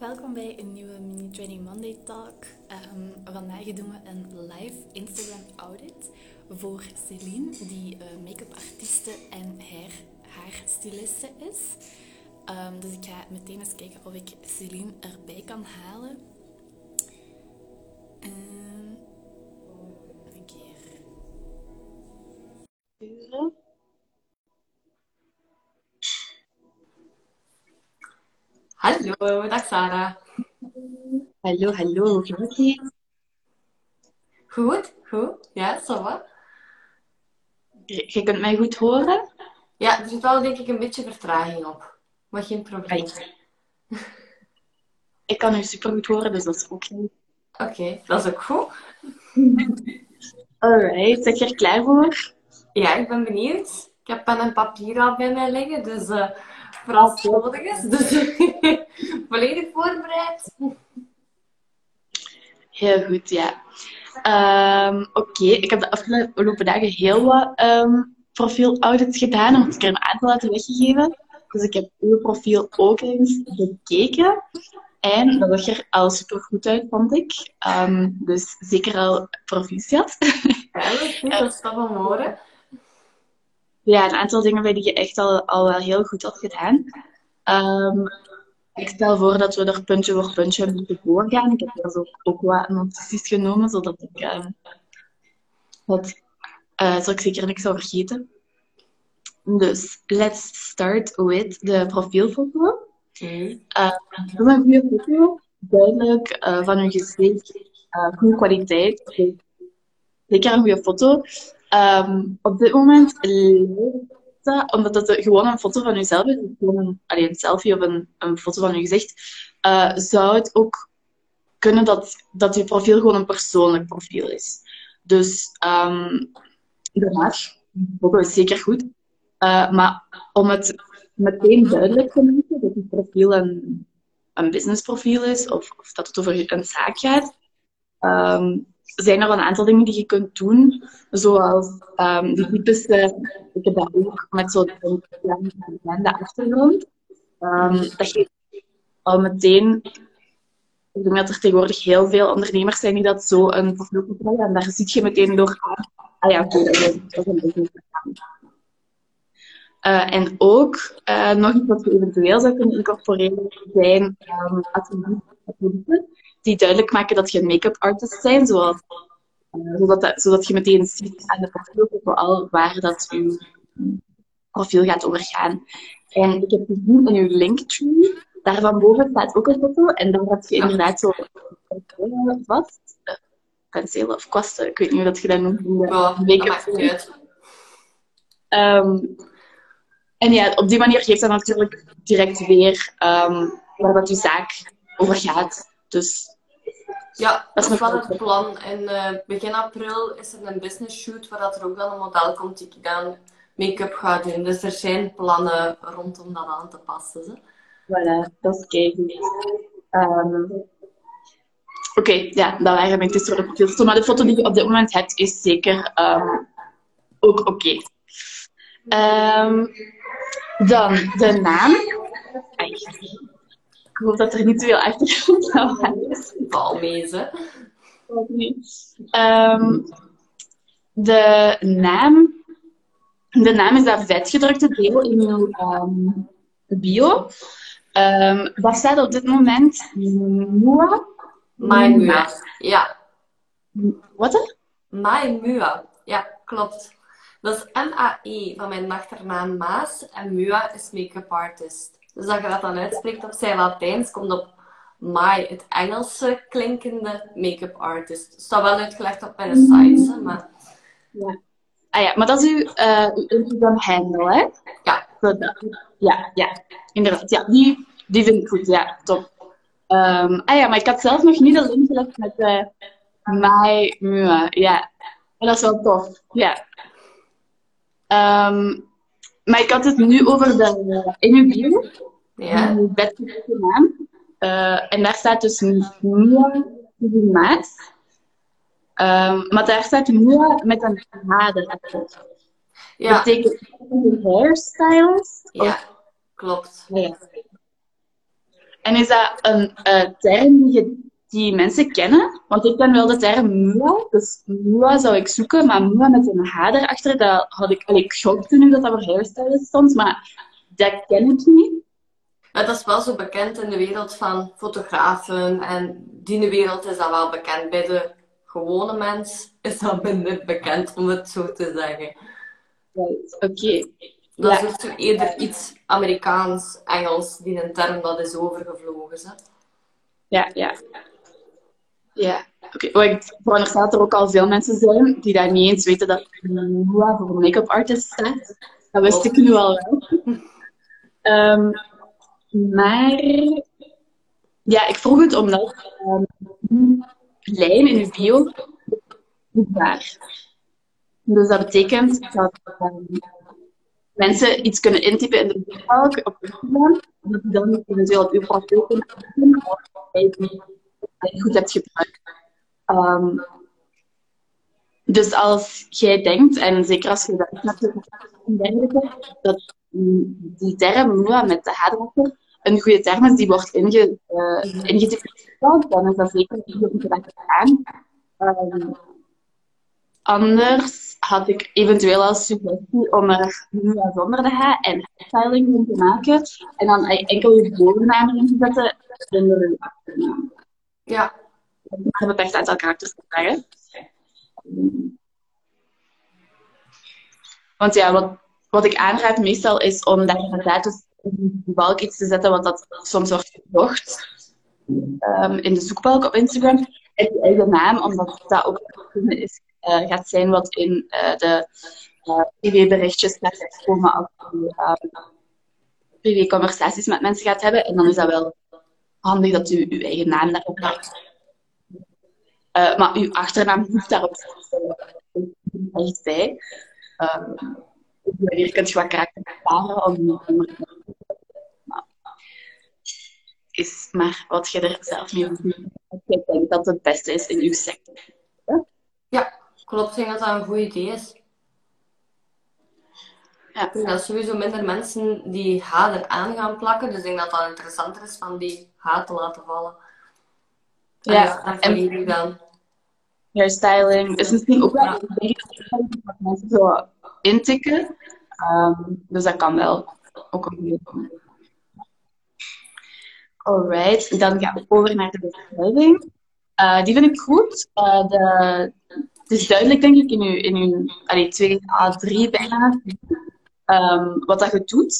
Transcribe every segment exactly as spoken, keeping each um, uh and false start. Welkom bij een nieuwe Mini Training Monday Talk. Um, vandaag doen we een live Instagram audit voor Céline, die uh, make-up artieste en haar, haar styliste is. Um, dus ik ga meteen eens kijken of ik Céline erbij kan halen. Um, een keer. Hallo, dag Sarah. Hallo, hallo, hoe gaat het? Goed, goed. Ja, zo wat. Je, je kunt mij goed horen? Ja, er zit wel denk ik een beetje vertraging op. Maar geen probleem. Right. Ik kan u super goed horen, dus dat is ook goed. Oké, okay, dat is ook goed. Alright, ben je er klaar voor? Ja, ik ben benieuwd. Ik heb pen en papier al bij mij liggen, dus... Uh, vooral nodig is, dus volledig voorbereid. Heel goed, ja. Um, Oké, okay. Ik heb de afgelopen dagen heel wat um, profielaudits gedaan, want ik heb een aantal laten weggegeven. Dus ik heb uw profiel ook eens bekeken. En dat zag er al super goed uit, vond ik. Um, dus zeker al proficiat. Ja, dat is goed, dat is wel horen. Ja, een aantal dingen bij die je echt al, al wel heel goed had gedaan. Um, ik stel voor dat we er puntje voor puntje moeten voorgaan. Ik heb er zo ook wat notities genomen, zodat ik, uh, dat, uh, zodat ik zeker niks zou vergeten. Dus, let's start with de profielfoto. Mm. Uh, doe een goede foto. Duidelijk uh, van uw gezicht. Uh, goede kwaliteit. Okay. Zeker een goede foto. Um, op dit moment lijkt dat, omdat het gewoon een foto van jezelf is, gewoon een, een selfie of een, een foto van je gezicht, uh, zou het ook kunnen dat, dat je profiel gewoon een persoonlijk profiel is. Dus um, de haar, ook is zeker goed, uh, maar om het meteen duidelijk te maken dat je profiel een, een businessprofiel is, of, of dat het over een zaak gaat, um, zijn er een aantal dingen die je kunt doen, zoals um, de typische, ik heb dat ook met zo'n blende achtergrond, um, dat je al meteen, ik denk dat er tegenwoordig heel veel ondernemers zijn die dat zo een profiel krijgen, en daar zie je meteen door, ah ja, goed, dat is een business. Uh, en ook, uh, nog iets wat je eventueel zou kunnen incorporeren, zijn um, attributen die duidelijk maken dat je make-up artists zijn, zoals, uh, zodat, dat, zodat je meteen ziet aan de profielfoto al waar dat je profiel gaat over gaan. En ik heb gezien in je linktree, daar van boven staat ook een foto, en dan had je inderdaad zo wat, uh, penselen of kwasten, ik weet niet hoe dat je dat noemt. Oh, dat maakt het uit. Um, En ja, op die manier geeft dat natuurlijk direct weer um, waar dat je zaak over gaat. Dus ja, dat is nog wel het plan. En uh, begin april is er een business shoot waar dat er ook dan een model komt die ik dan make-up ga doen. Dus er zijn plannen rondom dat aan te passen. Zo. Voilà, dat is keigoed. Um, Oké, okay, ja, dat waren mijn tips voor de profielfoto. Maar de foto die je op dit moment hebt is zeker um, ook oké. Okay. Um, Dan de naam. Ai, ik hoop dat er niet te veel achtergrond aan is. Balmezen. Um, de naam. De naam is dat vetgedrukte deel in uw um, bio. Um, wat staat op dit moment? M U A? M U A. Ja. Wat? M U A. Ja, klopt. Dat is M A E van mijn achternaam Maas en M U A is make-up artist. Dus als je dat dan uitspreekt op zijn Latijns, komt op my, het Engelse klinkende make-up artist. Dat staat wel uitgelegd op mijn site, maar... Ja. Ah ja, maar dat is uw uh, Instagram-handle, hè? Ja. Ja, ja. Inderdaad, ja. Die, die vind ik goed, ja. Top. Um, ah ja, maar ik had zelf nog niet al ingelegd met uh, my M U A, ja. Maar dat is wel tof, ja. Um, maar ik had het nu over de uh, in uw bio, ja. De bedgedrukte naam. Uh, en daar staat dus M U A in maat. Um, maar daar staat M U A met een H erachter. Ja. Dat betekent hairstylist? Ja, of... klopt. Ja. En is dat een uh, term die, je, die mensen kennen? Want ik ken wel de term M U A. Dus M U A zou ik zoeken. Maar M U A met een H erachter, dat had ik... Ik schokte nu dat dat voor hairstylist stond. Maar dat ken ik niet. Het is wel zo bekend in de wereld van fotografen. En die wereld is dat wel bekend. Bij de gewone mens is dat minder bekend, om het zo te zeggen. Right. Oké. Okay. Dat ja. is dus eerder iets Amerikaans, Engels, die een term dat is overgevlogen. Zo. Ja, ja. Ja, oké. Okay. Ik veronderstel dat er ook al veel mensen zijn die daar niet eens weten dat M U A voor een make-up artist staat. Dat wist oh. ik nu al wel. um, maar... Ja, ik vroeg het omdat... Um, lijn in uw bio is waar. Dus dat betekent dat... Um, mensen iets kunnen intypen in de boekhouding op Instagram, dat je dan eventueel op uw profiel kunt doen, dat je goed hebt gebruikt. Um, dus als jij denkt, en zeker als je werkt met de en dergelijke, dat die term M U A met de haardrachter een goede term is, die wordt inge, uh, ingetypt, dan is dat zeker een goede gedachte aan. Um, Anders had ik eventueel als suggestie om er M U A zonder de H en hairstyling in te maken. En dan enkel je voornaam in te zetten en de achternaam. Ja. We hebben echt een aantal karakters te vragen. Want ja, wat, wat ik aanraad meestal is om daar inderdaad dus in de balk iets te zetten, want dat soms wordt gezocht um, in de zoekbalk op Instagram. En je eigen naam, omdat dat ook is. Uh, gaat zijn wat in uh, de uh, privéberichtjes gaat komen als je uh, privéconversaties met mensen gaat hebben. En dan is dat wel handig dat u uw eigen naam daarop maakt. Uh, maar uw achternaam hoeft daarop echt bij. Um, hier kunt je wat karakter bepalen om maar, is maar wat je er zelf mee hoeft. Ik denk dat het beste is in uw sector. Ja. Klopt, ik denk dat dat een goed idee is. Ja. Ik denk dat sowieso minder mensen die H eraan gaan plakken, dus ik denk dat dat interessanter is om die H te laten vallen. En ja, en, en die dan. Hairstyling is misschien ook wel ja. een beetje dat mensen zo intikken, um, dus dat kan wel ook een goede komen. Alright, dan gaan we over naar de beschrijving. Uh, die vind ik goed. Uh, de Het is duidelijk, denk ik, in uw, in uw allee, twee à drie bijna um, wat dat je doet.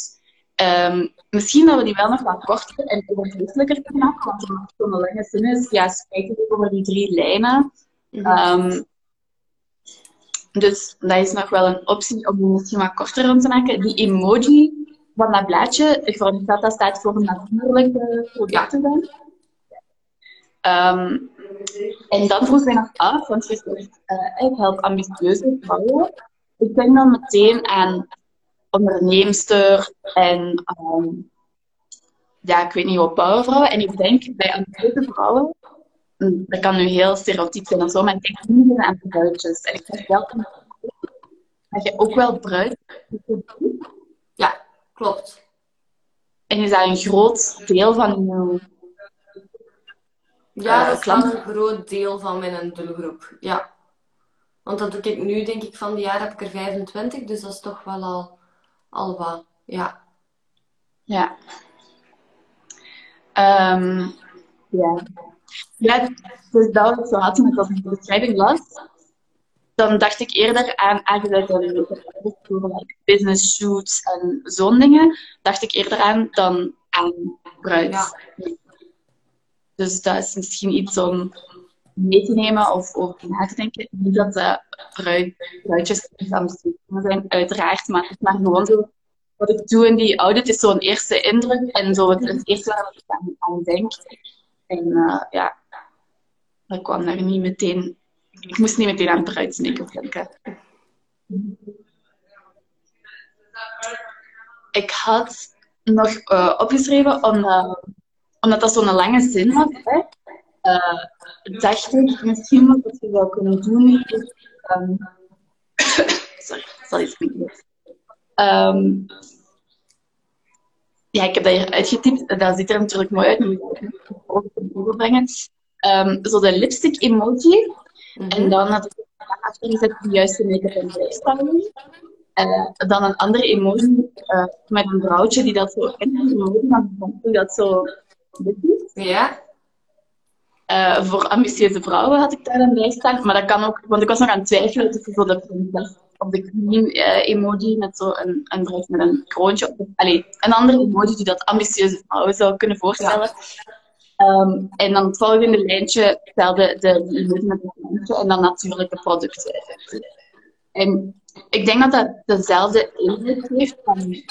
Um, misschien dat we die wel nog wat korter en overzichtelijker kunnen maken, want er nog zo'n lange zin is. Ja, spreken we over die drie lijnen. Um, dus dat is nog wel een optie om die misschien wat korter rond te maken. Die emoji van dat blaadje, ik veronderstel dat staat voor natuurlijke producten dan. Um, en dan vroeg mij nog af, want je zegt, uh, ik help ambitieuze vrouwen. Ik denk dan meteen aan onderneemster en, um, ja, ik weet niet wat, powervrouwen. En ik denk bij ambitieuze vrouwen, dat kan nu heel stereotyp zijn en zo, maar ik denk niet aan de bruidjes. En ik zeg wel dat je ook wel bruid. Ja, klopt. En is dat een groot deel van je... Ja, dat is wel een groot deel van mijn doelgroep, ja. Want dat doe ik nu, denk ik, van die jaar heb ik er vijfentwintig, dus dat is toch wel al, al wat, ja. Ja. Um, ja. Ja, dus dat ik zo had toen ik dat in de beschrijving las, dan dacht ik eerder aan, aangezet dat business shoots en zo'n dingen, dacht ik eerder aan dan aan bruids. Ja. Dus dat is misschien iets om mee te nemen of over na te denken. Niet dat de bruid, bruidjes aan het doen zijn, uiteraard. Maar het maakt gewoon zo. Wat ik doe in die audit is zo'n eerste indruk. En zo het, het eerste waar ik aan, aan denk. En uh, ja, dat kwam daar niet meteen. Ik moest niet meteen aan bruidsmake-up denken. Ik had nog uh, opgeschreven om... Uh, Omdat dat zo'n lange zin was, hè, uh, dacht ik misschien wat we wel kunnen doen is... Um, sorry, ik zal iets meer doen. Um, Ja, ik heb dat hier uitgetypt. Dat ziet er natuurlijk mooi uit, maar ik moet het overbrengen. Um, zo de lipstick emoji. Mm-hmm. En dan had ik erachter gezet de juiste make-up en blijfstelling. Uh, dan een andere emoji uh, met een vrouwtje die dat zo in maar die dat zo dit is. Ja. Uh, voor ambitieuze vrouwen had ik daar dan bij staan. Maar dat kan ook, want ik was nog aan het twijfelen tussen zo de prinses op de knie uh, emoji met zo een, een bruid met een kroontje. Op. Allee, een andere emoji die dat ambitieuze vrouwen zou kunnen voorstellen. Ja. Um, en dan het volgende lijntje stelde de emoji met een kroontje en dan natuurlijke producten. En ik denk dat dat dezelfde invloed heeft van de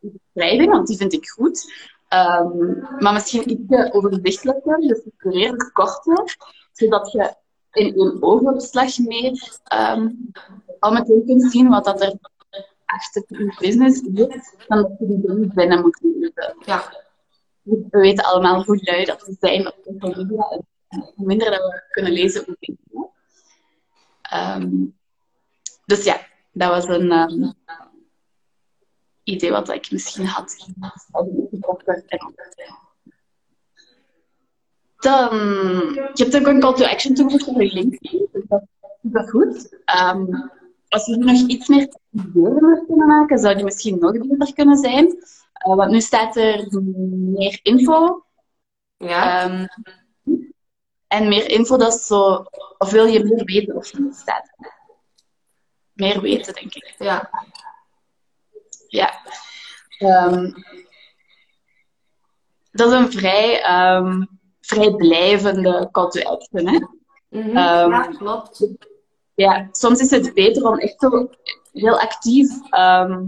beschrijving, want die vind ik goed. Um, maar misschien iets overzichtelijker, gestructureerder, korter, zodat je in één oogopslag meer um, al meteen kunt zien wat dat er achter je business is, dan dat je die dingen binnen moet doen. Ja. We weten allemaal hoe lui dat we zijn op social media en hoe minder dat we kunnen lezen, hoe minder. Um, dus ja, dat was een um, idee wat ik misschien had. Dan, je hebt ook een call to action toegevoegd op je LinkedIn, dus dat is wel goed. Um, als je nog iets meer beelden kunnen maken, zou die misschien nog beter kunnen zijn. Uh, want nu staat er meer info. Ja. Um, en meer info, dat is zo, of wil je meer weten of niet staat. Meer weten, denk ik. Ja. Ja. Um, dat is een vrij, um, vrij blijvende call to action, hè? Mm-hmm. um, ja, klopt. Ja, soms is het beter om echt zo heel actief um,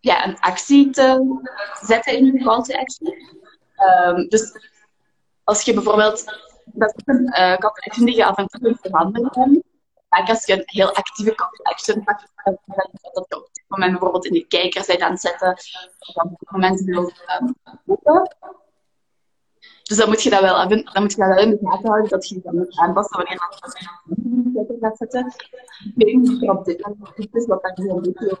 ja, een actie te zetten in je call to action. Um, dus als je bijvoorbeeld... Dat is een uh, call to action die je af en toe kunt veranderen kan. Vaak als je een heel actieve call to action pakt, dat je op dit moment bijvoorbeeld in de kijker bent aan het zetten, of op dit moment wil roepen. Dus dan moet je dat wel in de gaten houden, dat je dat moet aanpassen wanneer je dat in de kijker gaat zetten. Ik weet niet of je op dit moment is, wat dan een beetje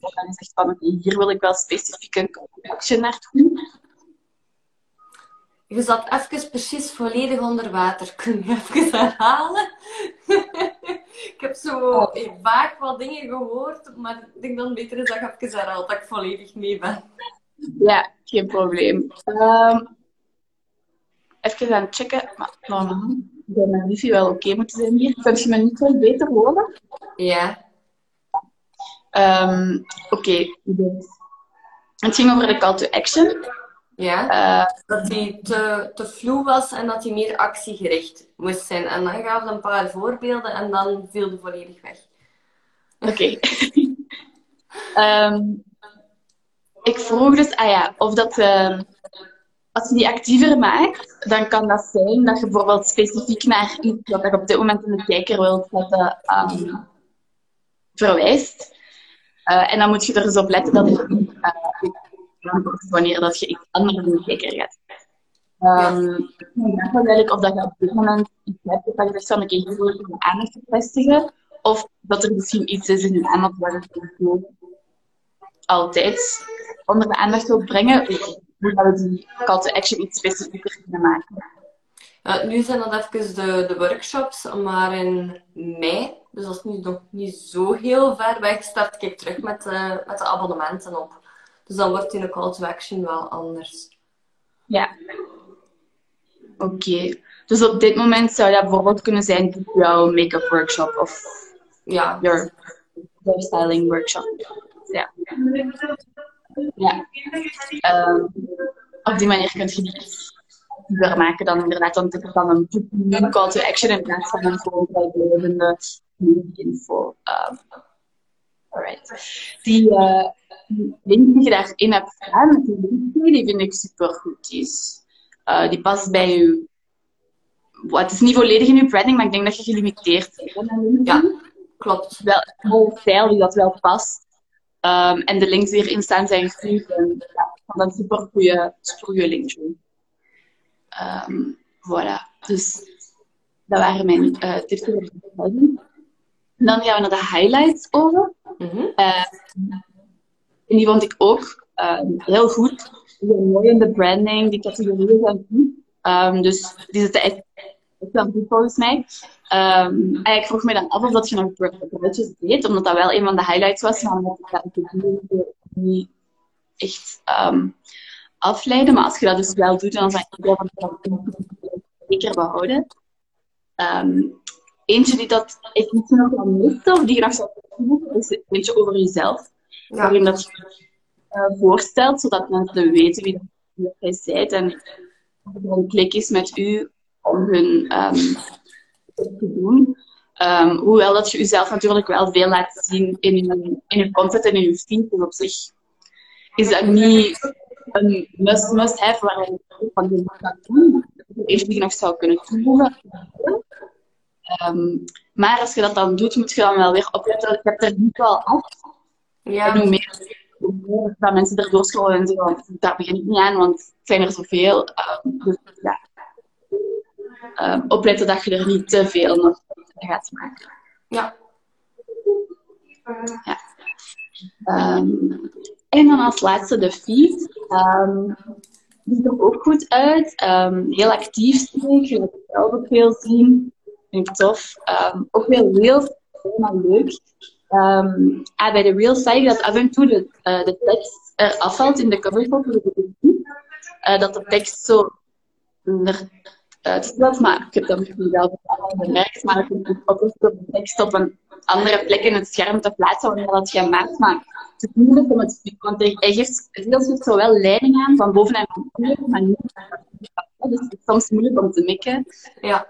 wat dan zegt van oké, hier wil ik wel specifiek een call to action naartoe. Je zat even precies volledig onder water. Kun je even herhalen? Ik heb zo vaak wat dingen gehoord, maar ik denk dan beter is dat ik even herhaal, dat ik volledig mee ben. Ja, geen probleem. Um, even aan het checken. Maar normaal, bij mijn wifi wel oké moeten zijn hier. Kun je me niet wel beter horen? Ja. Um, oké. Okay. Het ging over de call to action. Ja, uh, dat die te, te vloe was en dat die meer actiegericht moest zijn. En dan gaf ze een paar voorbeelden en dan viel de volledig weg. Oké. Okay. um, ik vroeg dus, ah ja, of dat... Uh, als je die actiever maakt, dan kan dat zijn dat je bijvoorbeeld specifiek naar iets wat je op dit moment in de kijker wilt zetten, um, verwijst. Uh, en dan moet je er dus op letten dat je... Uh, wanneer dat je iets anders in de kijker gaat. Um, ja. Eigenlijk of dat je op dit moment iets hebt dat je zegt van oké, hier wil ik mijn aandacht vestigen, of dat er misschien iets is in je aandacht waar je altijd onder de aandacht wil brengen, hoe dat we die call to action iets specifieker kunnen maken. Uh, nu zijn dat even de, de workshops, maar in mei, dus dat is nu nog niet zo heel ver weg, start ik terug met, uh, met de abonnementen op. Dus dan wordt in de call to action wel anders. Ja. Oké. Okay. Dus op dit moment zou dat bijvoorbeeld kunnen zijn jouw make-up workshop of ja, your hairstyling workshop. Ja. Ja. Um, op die manier kun je het weer maken dan inderdaad, want het is dan een, een call to action in plaats van een gewoon vrijblijvende info. Um, Alright. Die uh, link die je daarin hebt gedaan, die vind ik supergoed. Die, uh, die past bij je... Well, het is niet volledig in je branding, maar ik denk dat je gelimiteerd bent. Ja, klopt. Wel een whole stijl die dat wel past. Um, en de links die erin staan zijn goed. En ja, van een supergoeie goede linkje. Um, voilà. Dus dat waren mijn uh, tips voor de dan gaan we naar de highlights over. Mm-hmm. Uh, en die vond ik ook um, heel goed. Die zijn mooi in de branding, die categorieën zijn goed. Um, dus die zitten echt wel goed volgens mij. Um, en ik vroeg me dan af of dat je nog bruidjes deed, omdat dat wel een van de highlights was. Maar omdat ik dat niet echt um, afleiden. Maar als je dat dus wel doet, dan zijn je wel van zeker behouden. Um, eentje die dat ik niet nog wel miste, of die je nog zou doen, is een beetje over jezelf. Ja. Waarin dat je uh, voorstelt, zodat mensen weten wie dat jij bent en of er een klik is met u om hun um, te doen. Um, hoewel dat je jezelf natuurlijk wel veel laat zien in je content en in je feed. Dus op zich is dat niet een must-have must waar je van je mag gaan doen. Eerst die je nog zou kunnen toevoegen. Um, maar als je dat dan doet, moet je dan wel weer opletten. Ik heb er niet wel af. Ja. En hoe meer, hoe meer dat mensen erdoor scrollen en zeggen, want daar begin ik niet aan, want het zijn er zoveel. Um, dus ja. Um, opletten dat je er niet te veel nog gaat maken. Ja. ja. Um, en dan als laatste de feed. Um, Die ziet er ook goed uit. Um, heel actief zie ik. Je laat het zelf ook veel zien. Vind ik tof. Um, ook heel reels. Helemaal leuk. Um, ah, bij de reels zei ik dat af en toe de, uh, de tekst er afvalt in de coverfoto. Uh, dat de tekst zo eruit uh, maar ik heb dat misschien zelf gemerkt. Maar ik heb ook de tekst op een andere plek in het scherm te plaatsen wanneer dat je maakt. Maar het is moeilijk om het te doen, want hij geeft heel goed zo wel leiding aan, van boven en van onder, maar niet van boven. Dus het is soms moeilijk om te mikken. Ja.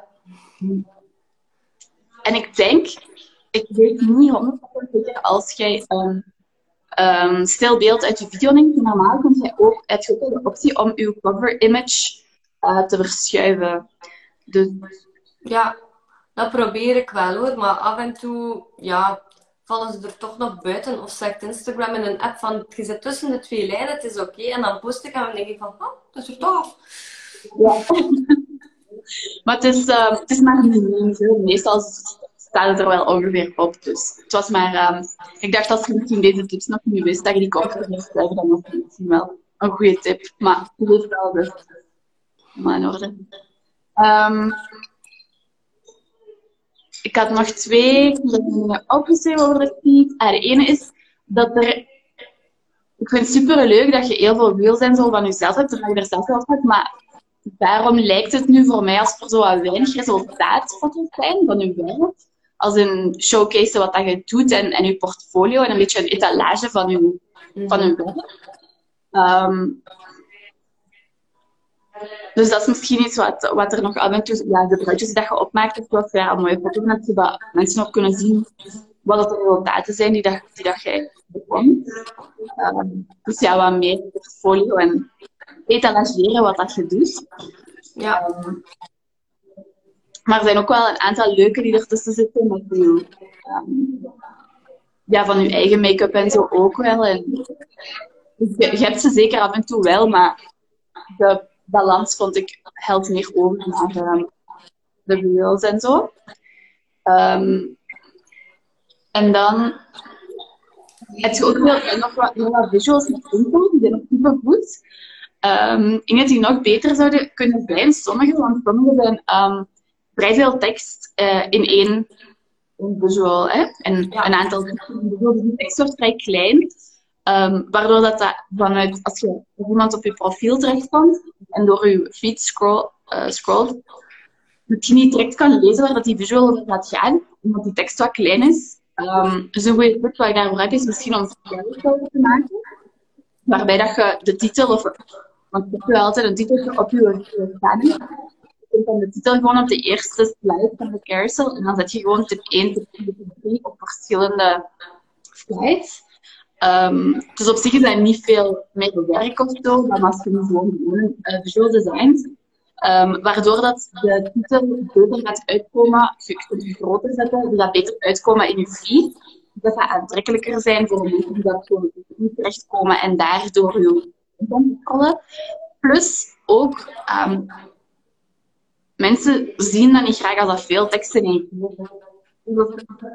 En ik denk, ik weet niet honderd procent zeker, als jij een um, um, stil beeld uit je video neemt, normaal kun jij ook, heb je ook de optie om je cover image uh, te verschuiven. Dus... Ja, dat probeer ik wel hoor, maar af en toe, ja... vallen ze er toch nog buiten of zegt Instagram in een app van je zit tussen de twee lijnen, het is oké. Okay. En dan post ik en dan denk ik van, oh, dat is er toch af. Ja. Maar het is, uh, het is maar niet. Meestal staat het er wel ongeveer op. Dus het was maar, um, ik dacht als je misschien deze tips nog niet wist, dat je die koffie moest hebben, dan was het misschien wel een goede tip. Maar het is wel dus. Maar in orde. Um, Ik had nog twee dingen opgeschreven over de feed. Ah, de ene is dat er... Ik vind het superleuk dat je heel veel reels en zo van jezelf hebt, dat je er zelf op hebt, maar daarom lijkt het nu voor mij als er zo weinig resultaatfoto's zijn van je werk. Als een showcase wat dat je doet en, en je portfolio en een beetje een etalage van je, van je werk. Um, Dus dat is misschien iets wat, wat er nog af en toe... Ja, de bruidjes die je opmaakt, of ja, een mooie foto, dat, dat mensen nog kunnen zien wat de resultaten zijn die, dat, die dat jij bekomt. Um, dus ja, wat meer portfolio en etalageren wat dat je doet. Ja. Um, maar er zijn ook wel een aantal leuke die ertussen zitten. Met die, um, ja, van je eigen make-up en zo ook wel. En, dus je, je hebt ze zeker af en toe wel, maar... De, balans vond ik held meer over naar de, de reels en zo. Um, en dan heb je ook heel, nog wat, wat visuals met info, die zijn ook super goed. Um, ik denk dat die nog beter zouden kunnen zijn, sommige, want sommige zijn um, vrij veel tekst uh, in één visual. Hè? En ja. Een aantal visuals, die tekst wordt vrij klein. Um, waardoor dat, dat vanuit, als je iemand op je profiel terechtkomt en door je feed scroll, uh, scrollt, dat je niet direct kan lezen waar dat die visual over gaat gaan, omdat die tekst wat klein is. Um, dus een goede tip wat je daarvoor hebt is misschien om te maken, waarbij dat je de titel, of, want je hebt altijd een titel op je pagina, je kunt dan de titel gewoon op de eerste slide van de carousel en dan zet je gewoon tip één, tip twee, tip drie op verschillende slides. Um, dus op zich is dat niet veel meer werk of zo, maar als je gewoon uh, visual designs, um, waardoor dat de titel beter gaat uitkomen, je kunt het groter zetten, dus dat beter uitkomen in je feed, dat gaat aantrekkelijker zijn voor mensen die dat gewoon niet terechtkomen en daardoor je content vallen. Plus ook, um, mensen zien dat niet graag als dat veel teksten in je.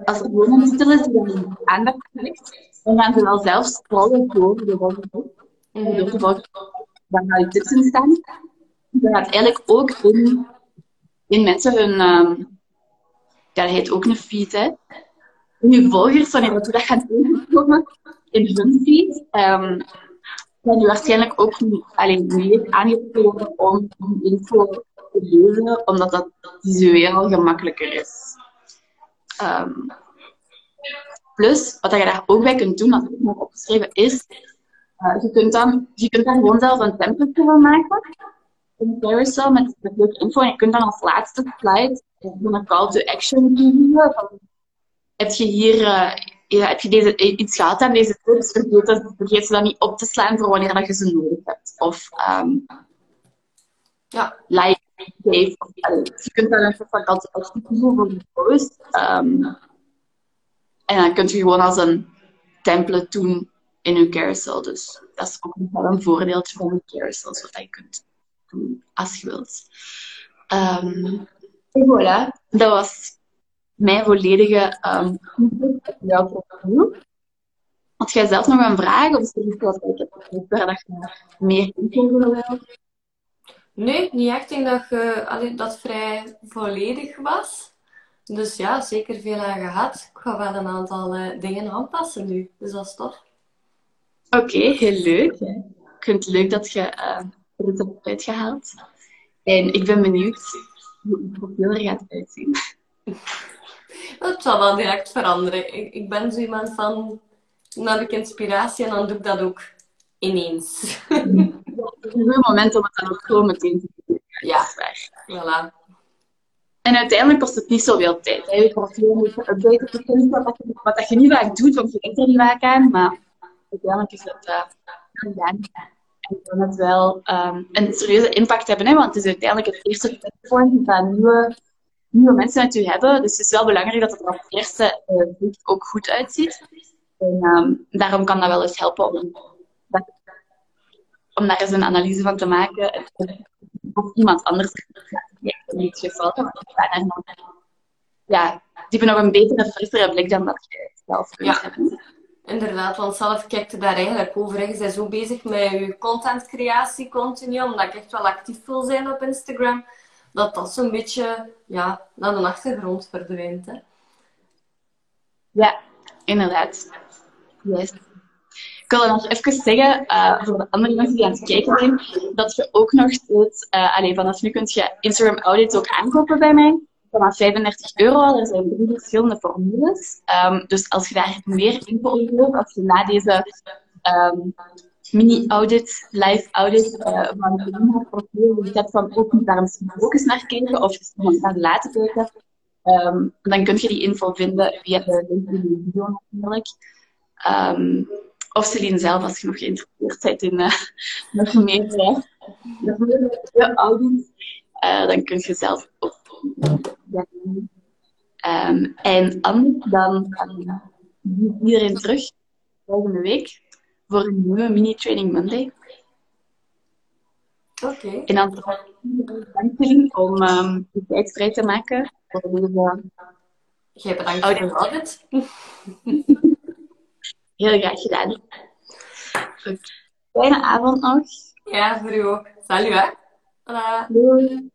Als er gewoon een titel is die aan de aandacht trekt, dan gaan ze wel zelf scrollen voor de volgende. En ook wordt waar je tips in staan. Dat gaat eigenlijk ook in, in mensen hun... Um, ja, dat heet ook een feed, hè. In je volgers, wanneer dat dat gaat tegenkomen, in hun feed, um, zijn je waarschijnlijk ook alleen meer aangekomen om, om info te lezen, omdat dat visueel gemakkelijker is. Um, plus, wat je daar ook bij kunt doen, dat heb ik nog opgeschreven, is... Uh, je, kunt dan, je kunt dan gewoon zelf een template van maken. Een carousel met, met leuke info. En je kunt dan als laatste slide een call to action geven. Heb je hier uh, ja, heb je deze, iets gehad aan deze tips? Vergeet, vergeet ze dan niet op te slaan voor wanneer dat je ze nodig hebt. Of um, ja, like, save. Of, uh, je kunt dan een soort van call to action geven voor je post. Um, en dan kun je gewoon als een template doen. In uw carousel, dus dat is ook wel een voordeeltje van een carousel, wat je kunt doen als je wilt. Um, en voilà, dat was mijn volledige um, jouw profiel. Had jij zelf nog een vraag, of is er wat dat je meer info wil? Nee, niet echt. Ik denk dat dat vrij volledig was. Dus ja, zeker veel aan gehad. Ik ga wel een aantal uh, dingen aanpassen nu, dus dat is tof. Oké, okay, heel leuk. Ik vind het leuk dat je uh, het hebt uitgehaald. En ik ben benieuwd hoe het profiel er gaat uitzien. Dat zal wel direct veranderen. Ik, ik ben zo iemand van, dan heb ik inspiratie en dan doe ik dat ook ineens. Ja, het is een mooi moment om het dan ook gewoon meteen te doen. Ja, dat is waar. Voilà. En uiteindelijk kost het niet zoveel tijd. Hè. Je profiel moet je updaten, wat dat je niet vaak doet, want je denkt er niet vaak aan, maar... Uiteindelijk is dat gedaan. En kan het wel um, een serieuze impact hebben, hè? Want het is uiteindelijk het eerste platform dat nieuwe, nieuwe mensen uit u hebben. Dus het is wel belangrijk dat het er op het eerste uh, ook goed uitziet. En um, daarom kan dat wel eens helpen om, dat, om daar eens een analyse van te maken. Of iemand anders gaat kijken in dit geval. Ja, die hebben nog een betere, frissere blik dan dat je zelf kunt hebben. Inderdaad, want zelf kijkt je daar eigenlijk over. Hè. Je bent zo bezig met je contentcreatie continu, omdat ik echt wel actief wil zijn op Instagram, dat dat zo'n beetje ja, naar de achtergrond verdwijnt. Hè. Ja, inderdaad. Yes. Ik wil nog even zeggen, uh, voor de andere mensen die aan het kijken zijn, dat je ook nog steeds, uh, allez, vanaf nu kun je Instagram Audits ook aankopen bij mij. Vanaf vijfendertig euro, er zijn drie verschillende formules. Um, dus als je daar meer info over wilt, als je na deze um, mini-audit, live-audit uh, van de profiel, die gaat van ook daar misschien ook eens naar kijken of iemand naar laten kijken, um, dan kun je die info vinden via de link in de video natuurlijk. Um, of Céline zelf, als je nog geïnteresseerd bent in uh, nog meer de audit, uh, dan kun je zelf ook. Ja. Um, en anders dan zie iedereen terug volgende week voor een nieuwe mini-training Monday. Oké. Okay. En dan bedankt jullie om um, de tijd vrij te maken. Jij bedankt voor de audit. Heel graag gedaan. Goed. Fijne avond nog. Ja, voor u ook. Salut, hè. Voilà. Doei.